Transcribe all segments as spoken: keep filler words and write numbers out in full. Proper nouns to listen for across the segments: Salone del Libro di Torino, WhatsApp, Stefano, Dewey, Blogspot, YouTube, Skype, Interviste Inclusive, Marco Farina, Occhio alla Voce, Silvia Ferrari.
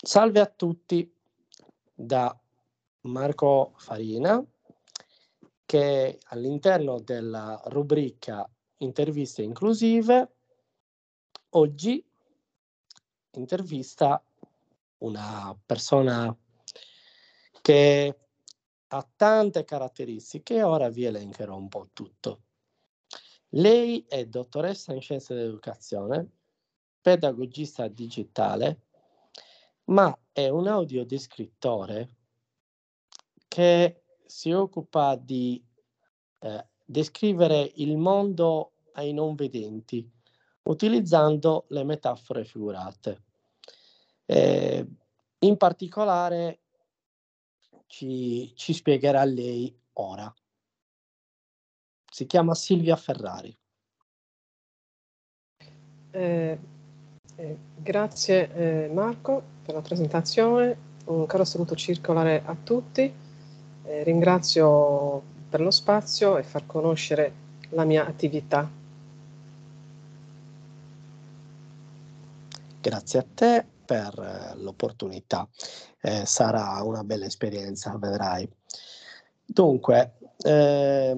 Salve a tutti da Marco Farina, che all'interno della rubrica interviste inclusive oggi intervista una persona che ha tante caratteristiche. Ora vi elencherò un po' tutto. Lei è dottoressa in scienze dell'educazione, pedagogista digitale, ma è un audiodescrittore che si occupa di eh, descrivere il mondo ai non vedenti utilizzando le metafore figurate. Eh, in particolare ci, ci spiegherà lei ora. Si chiama Silvia Ferrari. Eh, eh, grazie eh, Marco per la presentazione, un caro saluto circolare a tutti, eh, ringrazio per lo spazio e far conoscere la mia attività. Grazie a te per eh, l'opportunità, eh, sarà una bella esperienza, vedrai. Dunque, eh,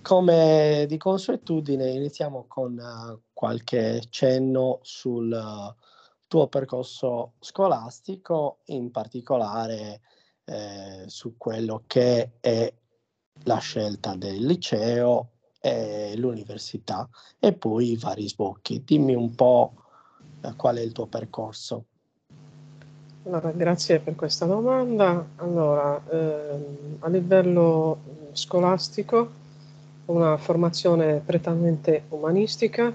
come di consuetudine iniziamo con uh, qualche cenno sul uh, tuo percorso scolastico, in particolare eh, su quello che è la scelta del liceo e l'università, e poi i vari sbocchi. Dimmi un po' eh, qual è il tuo percorso. Allora, grazie per questa domanda. Allora, ehm, a livello scolastico, una formazione prettamente umanistica,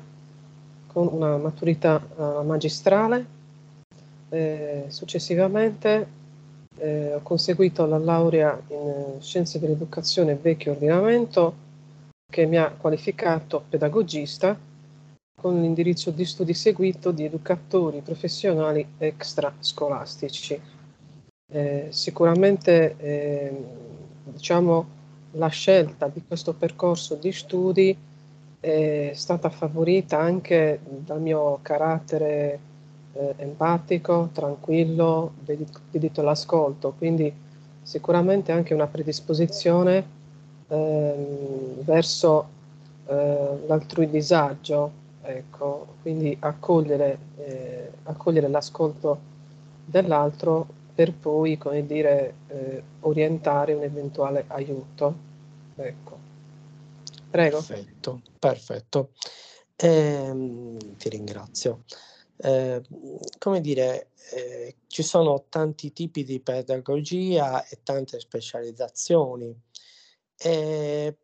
con una maturità uh, magistrale. Eh, successivamente eh, ho conseguito la laurea in eh, scienze dell'educazione e vecchio ordinamento, che mi ha qualificato pedagogista con l'indirizzo di studi seguito di educatori professionali extrascolastici. Eh, sicuramente eh, diciamo la scelta di questo percorso di studi è stata favorita anche dal mio carattere eh, empatico, tranquillo, dedito all'ascolto, quindi sicuramente anche una predisposizione eh, verso eh, l'altrui disagio, ecco, quindi accogliere, eh, accogliere l'ascolto dell'altro per poi, come dire, eh, orientare un eventuale aiuto, ecco. Prego. Perfetto, perfetto. Eh, ti ringrazio. Eh, come dire, eh, ci sono tanti tipi di pedagogia e tante specializzazioni, e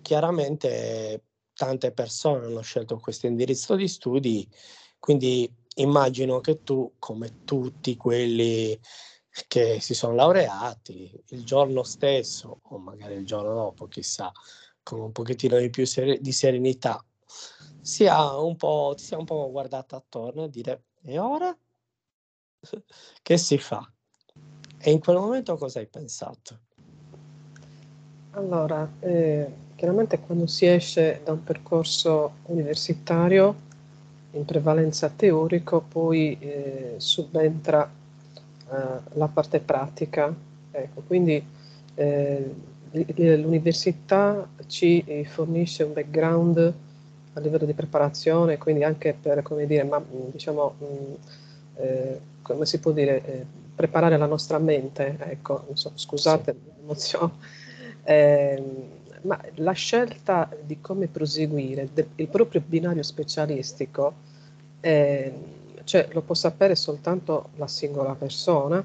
chiaramente tante persone hanno scelto questo indirizzo di studi, quindi immagino che tu, come tutti quelli che si sono laureati, il giorno stesso o magari il giorno dopo, chissà, con un pochettino di più ser- di serenità, si ha un po', si è un po' guardata attorno e dire: e ora? Che si fa? E in quel momento cosa hai pensato? Allora, eh, chiaramente quando si esce da un percorso universitario in prevalenza teorico, poi eh, subentra eh, la parte pratica, ecco, quindi eh, l'università ci fornisce un background a livello di preparazione, quindi anche per, come dire, ma, diciamo, mh, eh, come si può dire, eh, preparare la nostra mente, ecco, so, scusate sì. l'emozione, eh, ma la scelta di come proseguire del, il proprio binario specialistico, eh, cioè, lo può sapere soltanto la singola persona,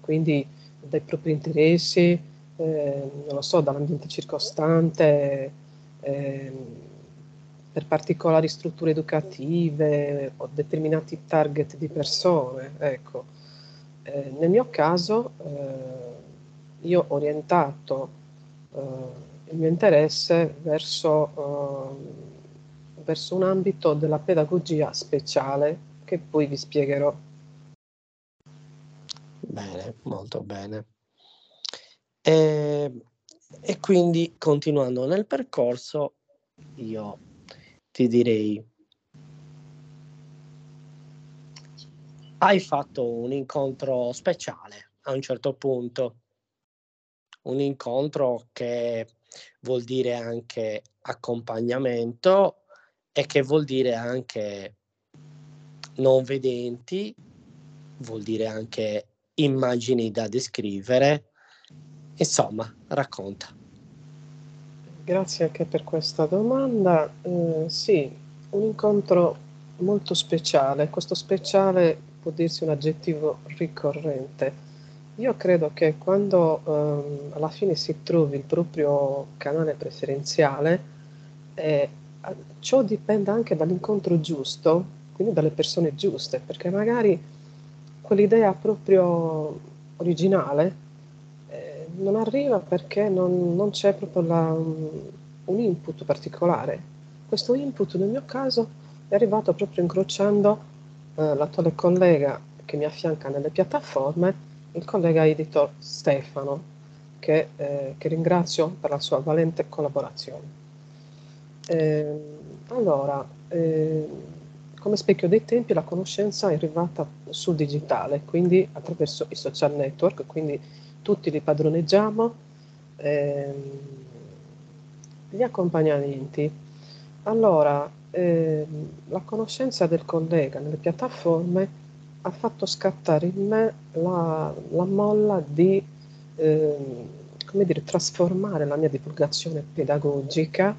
quindi dai propri interessi, Eh, non lo so, dall'ambiente circostante, eh, per particolari strutture educative o determinati target di persone, ecco. Eh, nel mio caso eh, io ho orientato eh, il mio interesse verso, eh, verso un ambito della pedagogia speciale, che poi vi spiegherò. Bene, molto bene. E, e quindi, continuando nel percorso, io ti direi hai fatto un incontro speciale a un certo punto, un incontro che vuol dire anche accompagnamento e che vuol dire anche non vedenti, vuol dire anche immagini da descrivere, insomma, racconta. Grazie anche per questa domanda. Eh, sì, un incontro molto speciale, questo speciale può dirsi un aggettivo ricorrente. Io credo che quando ehm, alla fine si trovi il proprio canale preferenziale, eh, ciò dipende anche dall'incontro giusto, quindi dalle persone giuste, perché magari quell'idea proprio originale eh, non arriva perché non, non c'è proprio la, un input particolare. Questo input nel mio caso è arrivato proprio incrociando eh, l'attuale collega che mi affianca nelle piattaforme, il collega editor Stefano, che, eh, che ringrazio per la sua valente collaborazione. Eh, allora, eh, come specchio dei tempi, la conoscenza è arrivata sul digitale, quindi attraverso i social network, quindi tutti li padroneggiamo. Eh, gli accompagnamenti. Allora, eh, la conoscenza del collega nelle piattaforme ha fatto scattare in me la, la molla di eh, come dire, trasformare la mia divulgazione pedagogica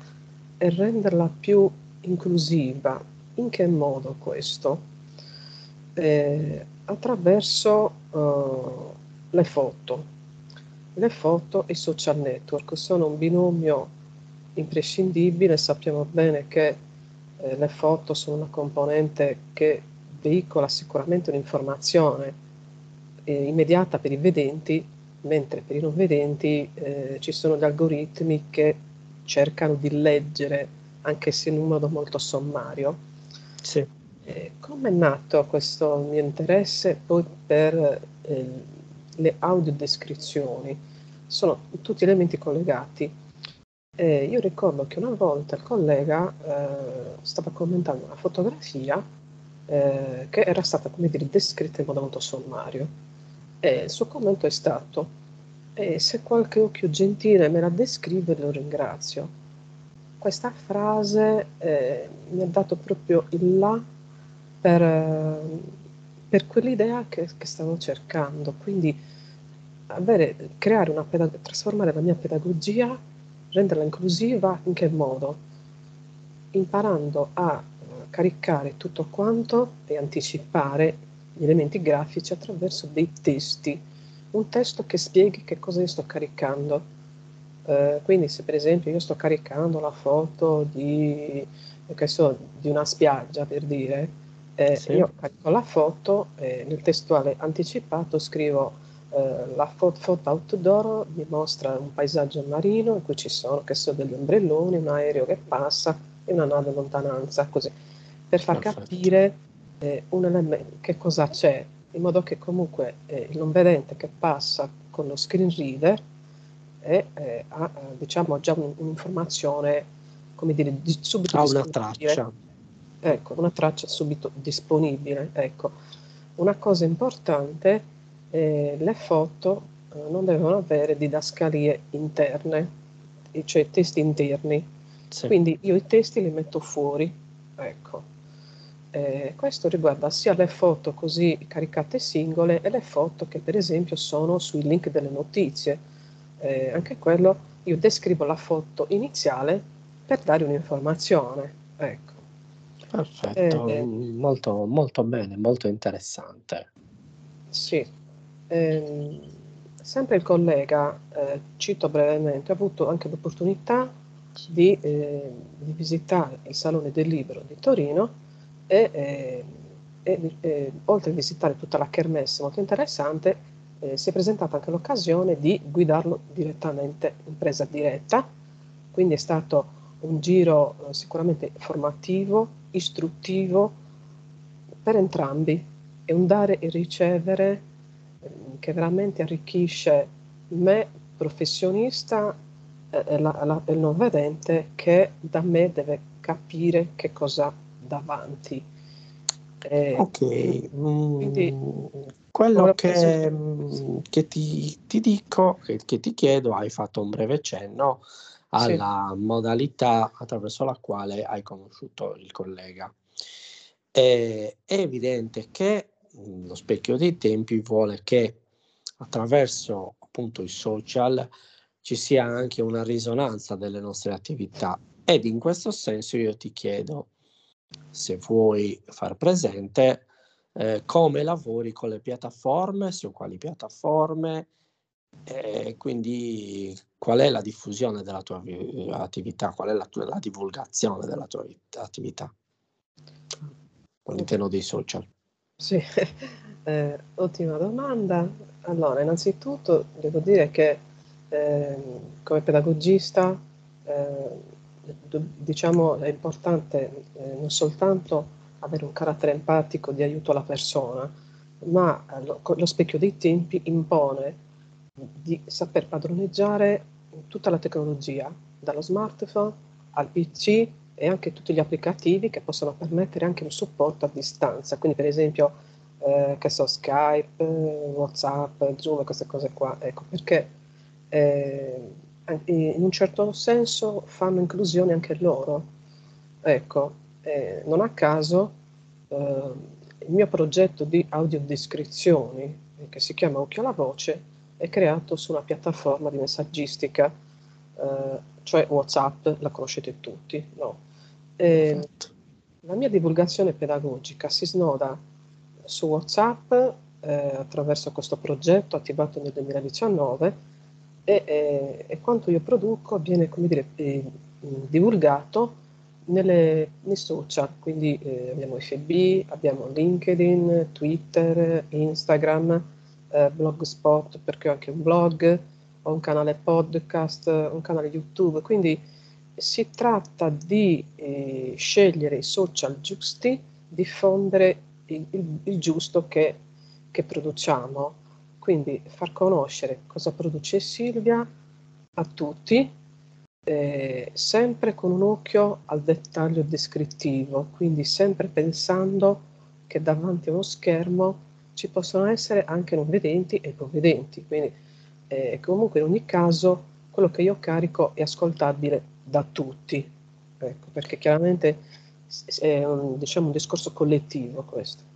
e renderla più inclusiva. In che modo questo? Eh, attraverso eh, le foto. Le foto e i social network sono un binomio imprescindibile, sappiamo bene che eh, le foto sono una componente che veicola sicuramente un'informazione eh, immediata per i vedenti, mentre per i non vedenti eh, ci sono gli algoritmi che cercano di leggere, anche se in un modo molto sommario. Sì. Eh, Come è nato questo mio interesse poi per eh, le audiodescrizioni? Sono tutti elementi collegati. Eh, io ricordo che una volta il collega eh, stava commentando una fotografia Eh, che era stata, come dire, descritta in modo molto sommario, e il suo commento è stato: eh, se qualche occhio gentile me la descrive lo ringrazio. Questa frase eh, mi ha dato proprio il là per, per quell'idea che, che stavo cercando, quindi avere, creare una pedag- trasformare la mia pedagogia, renderla inclusiva. In che modo? Imparando a caricare tutto quanto e anticipare gli elementi grafici attraverso dei testi, un testo che spieghi che cosa io sto caricando. Eh, quindi se per esempio io sto caricando la foto di, che so, di una spiaggia, per dire, eh, sì. Io carico la foto e nel testuale anticipato scrivo eh, la foto, foto outdoor, mi mostra un paesaggio marino in cui ci sono, che so, degli ombrelloni, un aereo che passa e una nave in lontananza, così, per far Perfetto. capire eh, un elemento, che cosa c'è, in modo che comunque eh, il non vedente che passa con lo screen reader eh, eh, ha diciamo già un, un'informazione, come dire, di, subito ha disponibile. Una traccia. Ecco, una traccia subito disponibile. Ecco. Una cosa importante, eh, le foto eh, non devono avere didascalie interne, cioè testi interni. Sì. Quindi io i testi li metto fuori, ecco. Eh, questo riguarda sia le foto così caricate singole e le foto che per esempio sono sui link delle notizie. Eh, anche quello, io descrivo la foto iniziale per dare un'informazione. Ecco. Perfetto, eh, molto, molto bene, molto interessante. Sì. Eh, sempre il collega, eh, cito brevemente, ha avuto anche l'opportunità di, eh, di visitare il Salone del Libro di Torino. E, e, e, e oltre a visitare tutta la kermesse molto interessante, eh, si è presentata anche l'occasione di guidarlo direttamente in presa diretta, quindi è stato un giro eh, sicuramente formativo, istruttivo per entrambi, è un dare e ricevere eh, che veramente arricchisce me professionista e eh, il non vedente che da me deve capire che cosa davanti. Eh, ok, quindi, quello che, che ti, ti dico, che, che ti chiedo, hai fatto un breve cenno alla sì. modalità attraverso la quale hai conosciuto il collega. Eh, è evidente che lo specchio dei tempi vuole che attraverso appunto i social ci sia anche una risonanza delle nostre attività, ed in questo senso io ti chiedo se vuoi far presente eh, come lavori con le piattaforme, su quali piattaforme, e quindi qual è la diffusione della tua attività, qual è la, tua, la divulgazione della tua attività all'interno dei social. Sì, eh, ottima domanda. Allora, innanzitutto devo dire che eh, come pedagogista eh, diciamo è importante eh, non soltanto avere un carattere empatico di aiuto alla persona, ma lo, lo specchio dei tempi impone di saper padroneggiare tutta la tecnologia, dallo smartphone al P C e anche tutti gli applicativi che possono permettere anche un supporto a distanza, quindi per esempio eh, che so, Skype, WhatsApp, Zoom, queste cose qua, ecco perché eh, in un certo senso fanno inclusione anche loro. Ecco, eh, non a caso eh, il mio progetto di audiodescrizioni, che si chiama Occhio alla Voce, è creato su una piattaforma di messaggistica, eh, cioè WhatsApp, la conoscete tutti, no? E la mia divulgazione pedagogica si snoda su WhatsApp eh, attraverso questo progetto attivato nel duemiladiciannove, E, e, e quanto io produco viene, come dire, eh, divulgato nelle, nei social, quindi eh, abbiamo F B, abbiamo LinkedIn, Twitter, Instagram, eh, Blogspot, perché ho anche un blog, ho un canale podcast, un canale YouTube, quindi si tratta di eh, scegliere i social giusti, diffondere il, il, il giusto che, che produciamo. Quindi far conoscere cosa produce Silvia a tutti, eh, sempre con un occhio al dettaglio descrittivo, quindi sempre pensando che davanti a uno schermo ci possono essere anche non vedenti e non vedenti. Quindi eh, comunque in ogni caso quello che io carico è ascoltabile da tutti, ecco, perché chiaramente è un, diciamo, un discorso collettivo questo.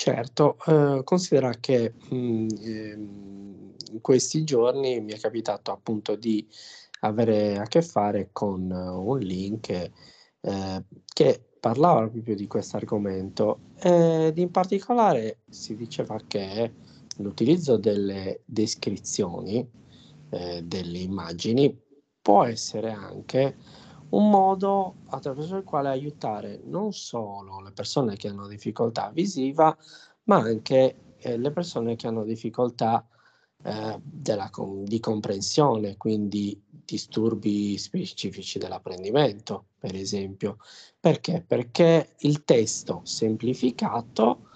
Certo, eh, considera che mh, in questi giorni mi è capitato appunto di avere a che fare con un link eh, che parlava proprio di questo argomento, ed in particolare si diceva che l'utilizzo delle descrizioni, eh, delle immagini, può essere anche un modo attraverso il quale aiutare non solo le persone che hanno difficoltà visiva, ma anche eh, le persone che hanno difficoltà eh, della com- di comprensione, quindi disturbi specifici dell'apprendimento, per esempio. Perché? Perché il testo semplificato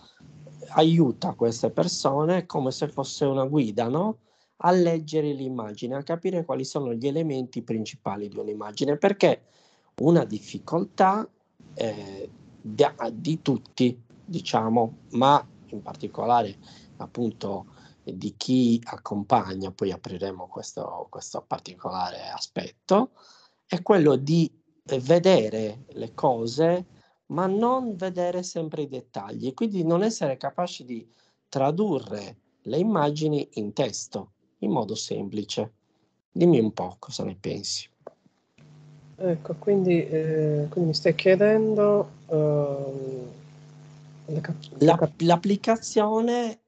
aiuta queste persone come se fosse una guida, no? A leggere l'immagine, a capire quali sono gli elementi principali di un'immagine, perché una difficoltà eh, di, di tutti, diciamo, ma in particolare appunto di chi accompagna, poi apriremo questo, questo particolare aspetto, è quello di vedere le cose, ma non vedere sempre i dettagli, quindi non essere capaci di tradurre le immagini in testo in modo semplice. Dimmi un po' cosa ne pensi. Ecco, quindi, eh, quindi mi stai chiedendo uh, la cap- la, cap- l'applicazione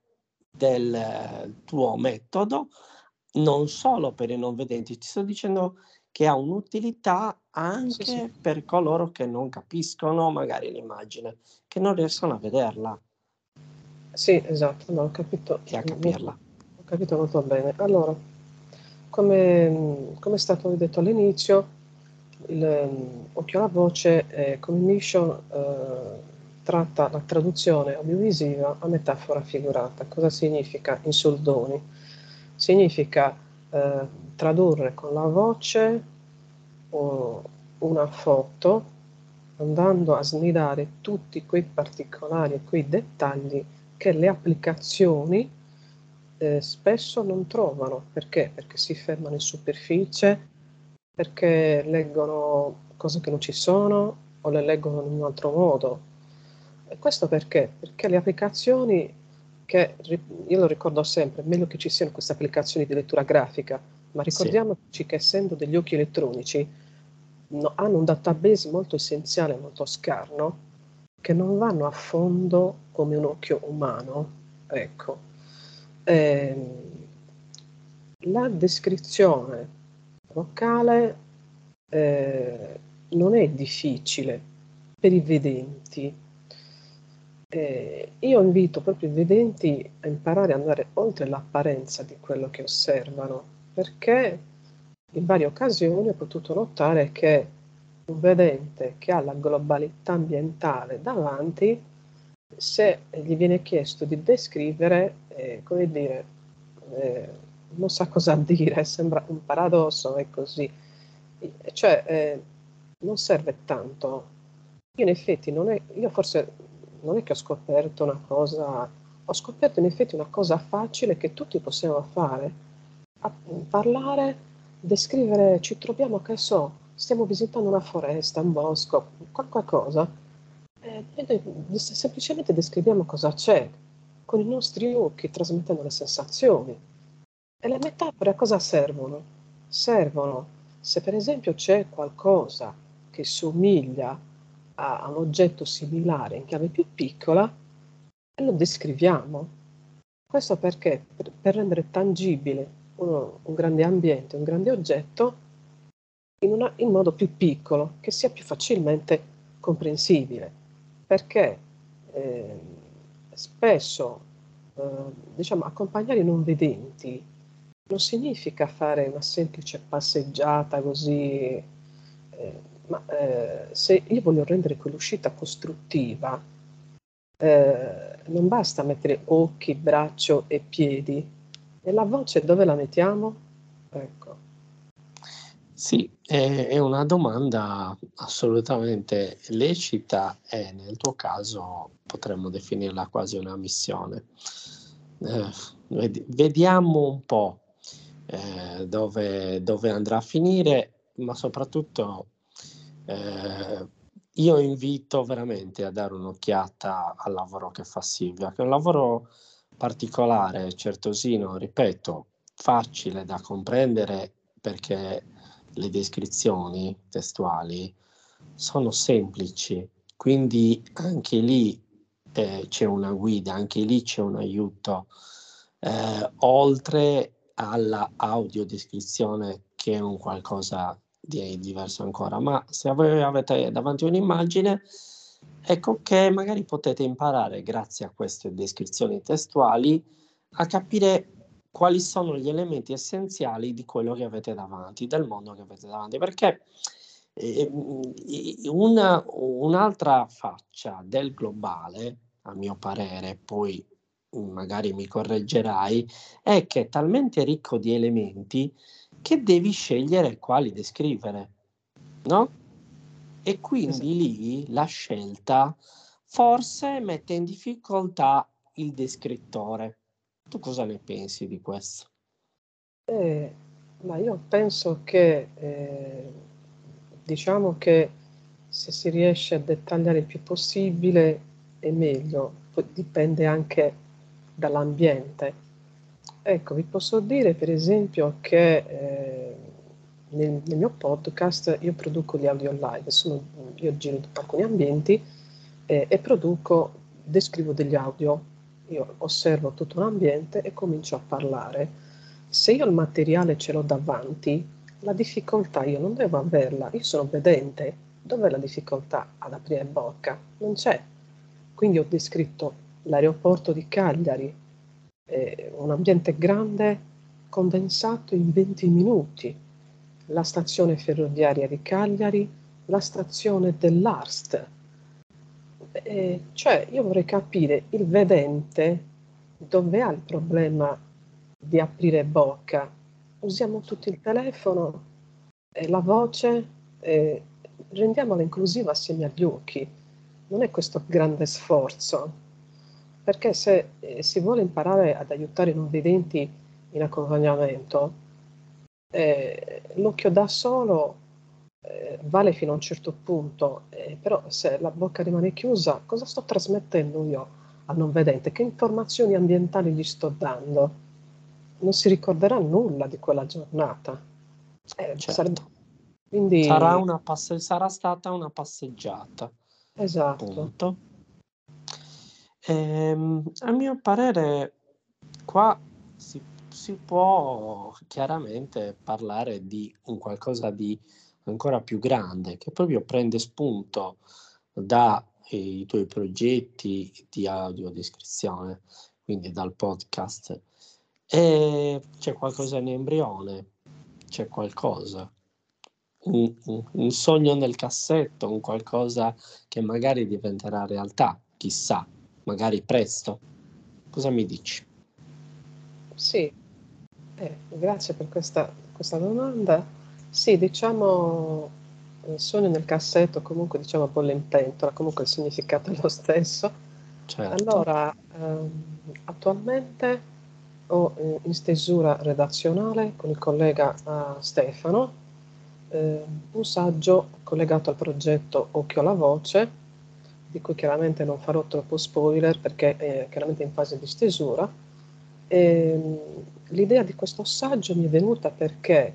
del tuo metodo non solo per i non vedenti, ti sto dicendo che ha un'utilità anche sì, sì. per coloro che non capiscono magari l'immagine, che non riescono a vederla. Sì, esatto, no, ho capito. E a capirla. Capito molto bene. Allora, come, come è stato detto all'inizio, Occhio alla Voce eh, come mission eh, tratta la traduzione audiovisiva a metafora figurata. Cosa significa in soldoni? Significa eh, tradurre con la voce o una foto andando a snidare tutti quei particolari e quei dettagli che le applicazioni eh, spesso non trovano. Perché? Perché si fermano in superficie, perché leggono cose che non ci sono o le leggono in un altro modo. E questo perché? Perché le applicazioni, che io lo ricordo sempre, è meglio che ci siano queste applicazioni di lettura grafica, ma ricordiamoci sì. che essendo degli occhi elettronici, No, hanno un database molto essenziale, molto scarno, che non vanno a fondo come un occhio umano. Ecco, eh, la descrizione vocale eh, non è difficile per i vedenti. Eh, io invito proprio i vedenti a imparare ad andare oltre l'apparenza di quello che osservano, perché in varie occasioni ho potuto notare che un vedente che ha la globalità ambientale davanti, se gli viene chiesto di descrivere, eh, come dire, eh, non sa cosa dire, sembra un paradosso, è così. Cioè, eh, non serve tanto. Io in effetti non è, io forse non è che ho scoperto una cosa, ho scoperto in effetti una cosa facile che tutti possiamo fare, a parlare, descrivere, ci troviamo, che so, stiamo visitando una foresta, un bosco, qualcosa, e noi semplicemente descriviamo cosa c'è, con i nostri occhi, trasmettendo le sensazioni. E le metafore a cosa servono? Servono, se per esempio c'è qualcosa che somiglia a un oggetto similare in chiave più piccola, lo descriviamo. Questo perché? Per, per rendere tangibile Uno, un grande ambiente, un grande oggetto in, una, in modo più piccolo, che sia più facilmente comprensibile, perché eh, spesso eh, diciamo, accompagnare i non vedenti non significa fare una semplice passeggiata così, eh, ma eh, se io voglio rendere quell'uscita costruttiva, eh, non basta mettere occhi, braccio e piedi. E la voce dove la mettiamo? Ecco. Sì, è, è una domanda assolutamente lecita e nel tuo caso potremmo definirla quasi una missione. Eh, ved- vediamo un po' eh, dove, dove andrà a finire, ma soprattutto eh, io invito veramente a dare un'occhiata al lavoro che fa Silvia, che è un lavoro particolare, certosino, ripeto, facile da comprendere perché le descrizioni testuali sono semplici, quindi anche lì eh, c'è una guida, anche lì c'è un aiuto, eh, oltre alla audiodescrizione che è un qualcosa di diverso ancora, ma se voi avete davanti un'immagine, ecco che magari potete imparare, grazie a queste descrizioni testuali, a capire quali sono gli elementi essenziali di quello che avete davanti, del mondo che avete davanti, perché eh, una, un'altra faccia del globale, a mio parere, poi magari mi correggerai, è che è talmente ricco di elementi che devi scegliere quali descrivere, no? E quindi lì la scelta forse mette in difficoltà il descrittore. Tu cosa ne pensi di questo? Eh, ma io penso che, eh, diciamo che se si riesce a dettagliare il più possibile è meglio, poi dipende anche dall'ambiente. Ecco, vi posso dire per esempio che... Eh, Nel, nel mio podcast io produco gli audio live, sono, io giro in alcuni ambienti eh, e produco, descrivo degli audio, io osservo tutto un ambiente e comincio a parlare. Se io il materiale ce l'ho davanti, la difficoltà io non devo averla, io sono vedente, dov'è la difficoltà ad aprire bocca? Non c'è. Quindi ho descritto l'aeroporto di Cagliari, eh, un ambiente grande condensato in venti minuti. La stazione ferroviaria di Cagliari, la stazione dell'A R S T. E cioè, io vorrei capire il vedente dove ha il problema di aprire bocca. Usiamo tutto il telefono, e la voce, e rendiamola inclusiva assieme agli occhi. Non è questo grande sforzo, perché se eh, si vuole imparare ad aiutare i non vedenti in accompagnamento, eh, l'occhio da solo eh, vale fino a un certo punto, eh, però se la bocca rimane chiusa, cosa sto trasmettendo io al non vedente? Che informazioni ambientali gli sto dando? Non si ricorderà nulla di quella giornata. Eh, certo. Sarà, quindi, sarà, una passe- sarà stata una passeggiata. Esatto. Punto. Ehm, a mio parere qua si, si può chiaramente parlare di un qualcosa di ancora più grande, che proprio prende spunto dai tuoi progetti di audiodescrizione, quindi dal podcast. E c'è qualcosa in embrione, c'è qualcosa, un, un, un sogno nel cassetto, un qualcosa che magari diventerà realtà, chissà, magari presto. Cosa mi dici? Sì, eh, grazie per questa, questa domanda. Sì, diciamo il sogno nel cassetto, comunque diciamo bolle in pentola, comunque il significato è lo stesso. Certo. Allora, ehm, attualmente ho in stesura redazionale con il collega uh, Stefano eh, un saggio collegato al progetto Occhio alla Voce, di cui chiaramente non farò troppo spoiler perché è chiaramente in fase di stesura. E l'idea di questo saggio mi è venuta perché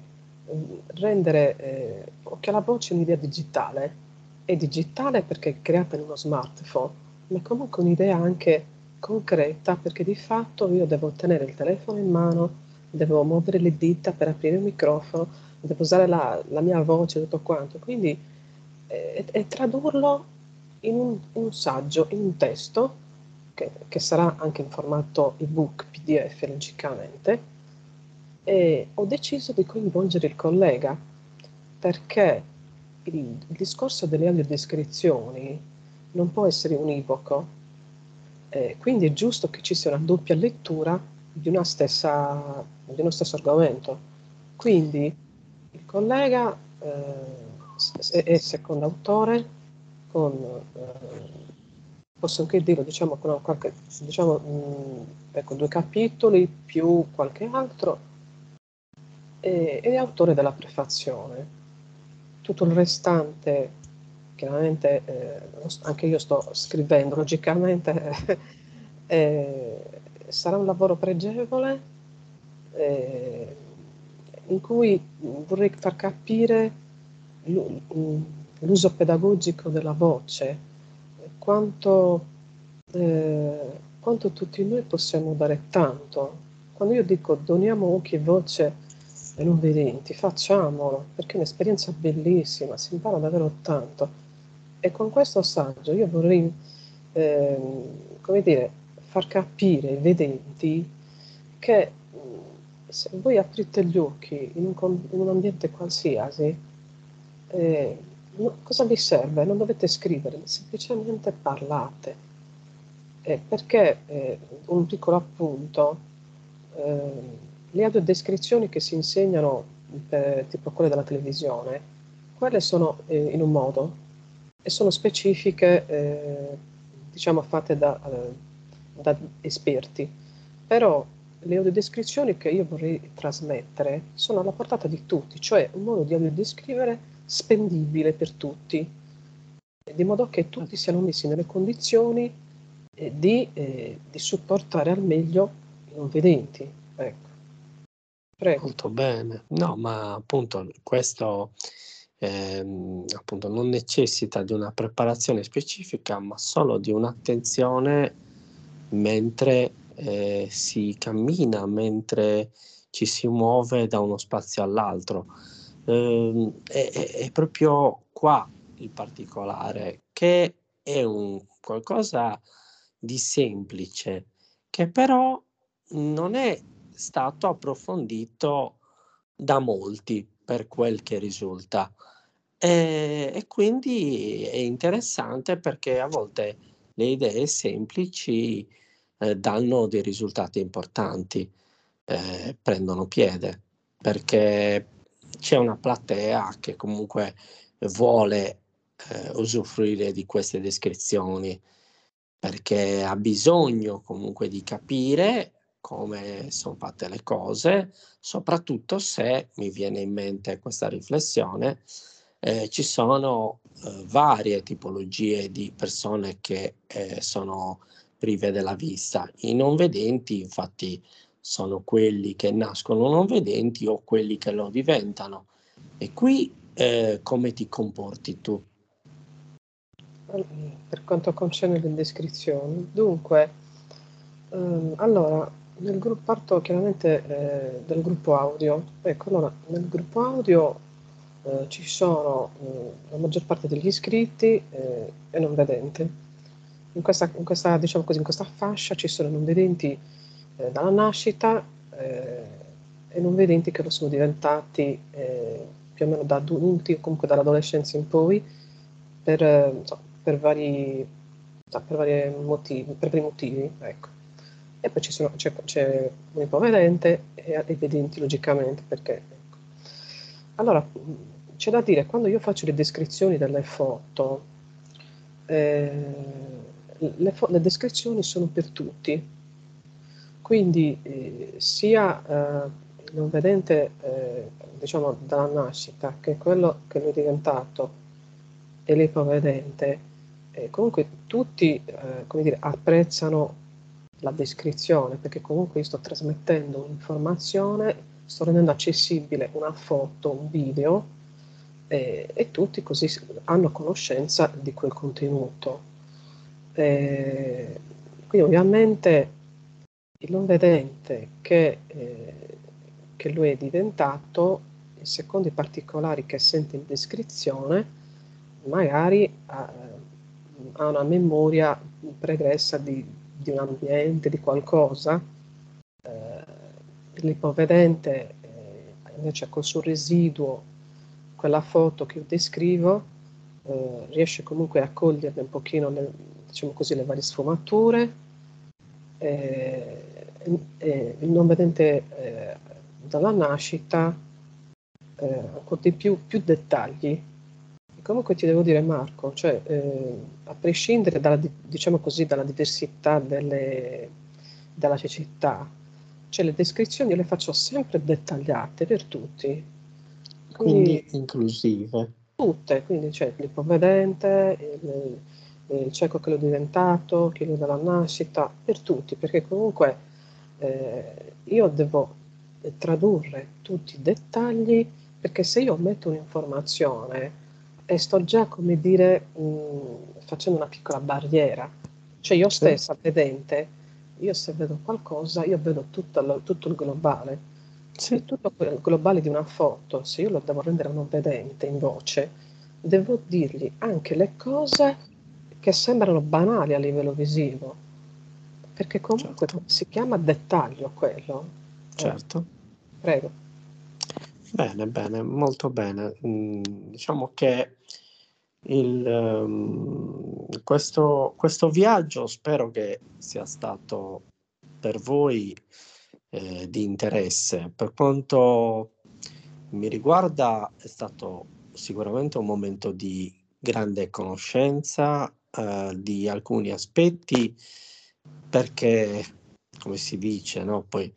eh, rendere eh, Occhio alla Voce un'idea digitale, è digitale perché è creata in uno smartphone, ma è comunque un'idea anche concreta, perché di fatto io devo tenere il telefono in mano, devo muovere le dita per aprire il microfono, devo usare la, la mia voce e tutto quanto, quindi eh, e tradurlo in un, in un saggio, in un testo che, che sarà anche in formato ebook P D F logicamente. E ho deciso di coinvolgere il collega perché il, il discorso delle audiodescrizioni non può essere univoco. Eh, quindi è giusto che ci sia una doppia lettura di, una stessa, di uno stesso argomento. Quindi il collega eh, è secondo autore, con, eh, posso anche dirlo, diciamo, con, qualche, diciamo mh, ecco, due capitoli più qualche altro, e, è autore della prefazione. Tutto il restante chiaramente eh, anche io sto scrivendo logicamente, eh, eh, sarà un lavoro pregevole eh, in cui vorrei far capire l'uso pedagogico della voce, quanto, eh, quanto tutti noi possiamo dare tanto. Quando io dico doniamo occhi e voce ai non vedenti, facciamolo, perché è un'esperienza bellissima, si impara davvero tanto. E con questo saggio io vorrei, eh, come dire, far capire ai vedenti che se voi aprite gli occhi in un, in un ambiente qualsiasi, eh, no, cosa vi serve? Non dovete scrivere, semplicemente parlate. Eh, perché, eh, un piccolo appunto, eh, le audiodescrizioni che si insegnano, per, tipo quelle della televisione, quelle sono eh, in un modo, e sono specifiche, eh, diciamo, fatte da, eh, da esperti. Però le audiodescrizioni che io vorrei trasmettere sono alla portata di tutti, cioè un modo di audiodescrivere spendibile per tutti, di modo che tutti siano messi nelle condizioni eh, di, eh, di supportare al meglio i non vedenti. Ecco. Prego. Molto bene. No, ma appunto questo... Eh, appunto non necessita di una preparazione specifica, ma solo di un'attenzione mentre eh, si cammina, mentre ci si muove da uno spazio all'altro. Eh, è, è proprio qua il particolare, che è un qualcosa di semplice, che però non è stato approfondito da molti per quel che risulta. E, e quindi è interessante, perché a volte le idee semplici eh, danno dei risultati importanti, eh, prendono piede, perché c'è una platea che comunque vuole eh, usufruire di queste descrizioni, perché ha bisogno comunque di capire come sono fatte le cose, soprattutto se, mi viene in mente questa riflessione, eh, ci sono eh, varie tipologie di persone che eh, sono prive della vista. I non vedenti, infatti, sono quelli che nascono non vedenti o quelli che lo diventano. E qui eh, come ti comporti tu? Per quanto concerne le descrizioni, dunque, ehm, allora, nel gruppo parto chiaramente eh, del gruppo audio. Ecco, allora, nel gruppo audio eh, ci sono eh, la maggior parte degli iscritti eh, e non vedenti. In questa, in questa, diciamo così, in questa fascia ci sono non vedenti eh, dalla nascita eh, e non vedenti che lo sono diventati eh, più o meno da adulti o comunque dall'adolescenza in poi, per, eh, so, per vari, so, per vari motivi, per vari motivi, ecco. E poi ci sono, c'è, c'è un ipovedente e i vedenti logicamente, perché, ecco. Allora, c'è da dire, quando io faccio le descrizioni delle foto, eh, le, fo- le descrizioni sono per tutti. Quindi eh, sia eh, il non vedente eh, diciamo dalla nascita che quello che lui è diventato e l'ipovedente, eh, comunque tutti eh, come dire, apprezzano la descrizione, perché comunque io sto trasmettendo un'informazione, sto rendendo accessibile una foto, un video, eh, e tutti così hanno conoscenza di quel contenuto. Eh, quindi ovviamente il non vedente che, eh, che lui è diventato, secondo i particolari che sente in descrizione, magari ha, ha una memoria pregressa di, di un ambiente, di qualcosa. Eh, l'ipovedente eh, invece col suo residuo, quella foto che io descrivo, eh, riesce comunque a coglierne un pochino le, diciamo così, le varie sfumature. Eh, Eh, il non vedente eh, dalla nascita eh, ancora di più, più dettagli. E comunque ti devo dire, Marco, cioè, eh, a prescindere dalla, diciamo così, dalla diversità delle, della cecità, cioè le descrizioni io le faccio sempre dettagliate per tutti, quindi, quindi inclusive tutte, quindi c'è, cioè, l'ipovedente, il, il cieco che l'ho diventato, che l'ho dalla nascita, per tutti, perché comunque Eh, io devo eh, tradurre tutti i dettagli, perché se io metto un'informazione e sto già, come dire, mh, facendo una piccola barriera, cioè io stessa, sì, vedente, io se vedo qualcosa, io vedo tutto, lo, tutto il globale, sì, tutto il globale di una foto. Se io lo devo rendere non vedente in voce, devo dirgli anche le cose che sembrano banali a livello visivo, perché comunque, certo, si chiama dettaglio quello. Certo. Prego. Bene, bene, molto bene. Mm, diciamo che il, um, questo, questo viaggio spero che sia stato per voi eh, di interesse. Per quanto mi riguarda è stato sicuramente un momento di grande conoscenza eh, di alcuni aspetti, perché, come si dice, no? Poi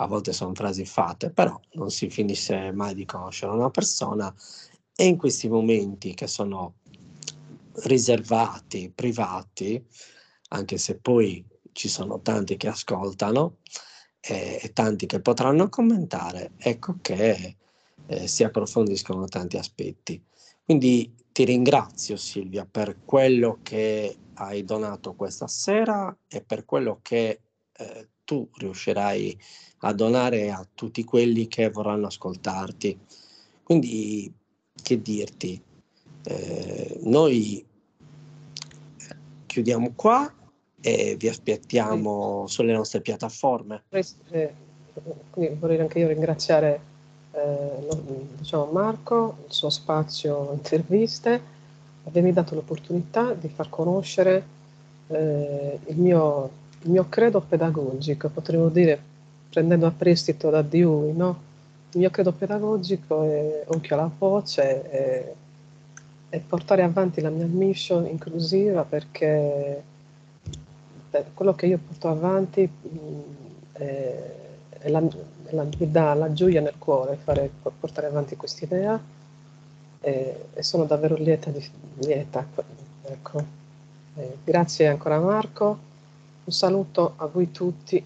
a volte sono frasi fatte, però non si finisce mai di conoscere una persona, e in questi momenti che sono riservati, privati, anche se poi ci sono tanti che ascoltano eh, e tanti che potranno commentare, ecco che eh, si approfondiscono tanti aspetti. Quindi ti ringrazio, Silvia, per quello che hai donato questa sera e per quello che eh, tu riuscirai a donare a tutti quelli che vorranno ascoltarti. Quindi, che dirti, eh, noi chiudiamo qua e vi aspettiamo sulle nostre piattaforme. Eh, quindi vorrei anche io ringraziare eh, diciamo Marco, il suo spazio interviste. Avermi dato l'opportunità di far conoscere eh, il, mio, il mio credo pedagogico, potremmo dire, prendendo a prestito da Dewey, no? Il mio credo pedagogico è Occhio alla Voce, è, e portare avanti la mia mission inclusiva, perché per quello che io porto avanti mh, è, è la, è la, mi dà la gioia nel cuore fare, portare avanti questa idea, e, e sono davvero lieta. Di, lieta ecco. Eh, grazie ancora Marco, un saluto a voi tutti.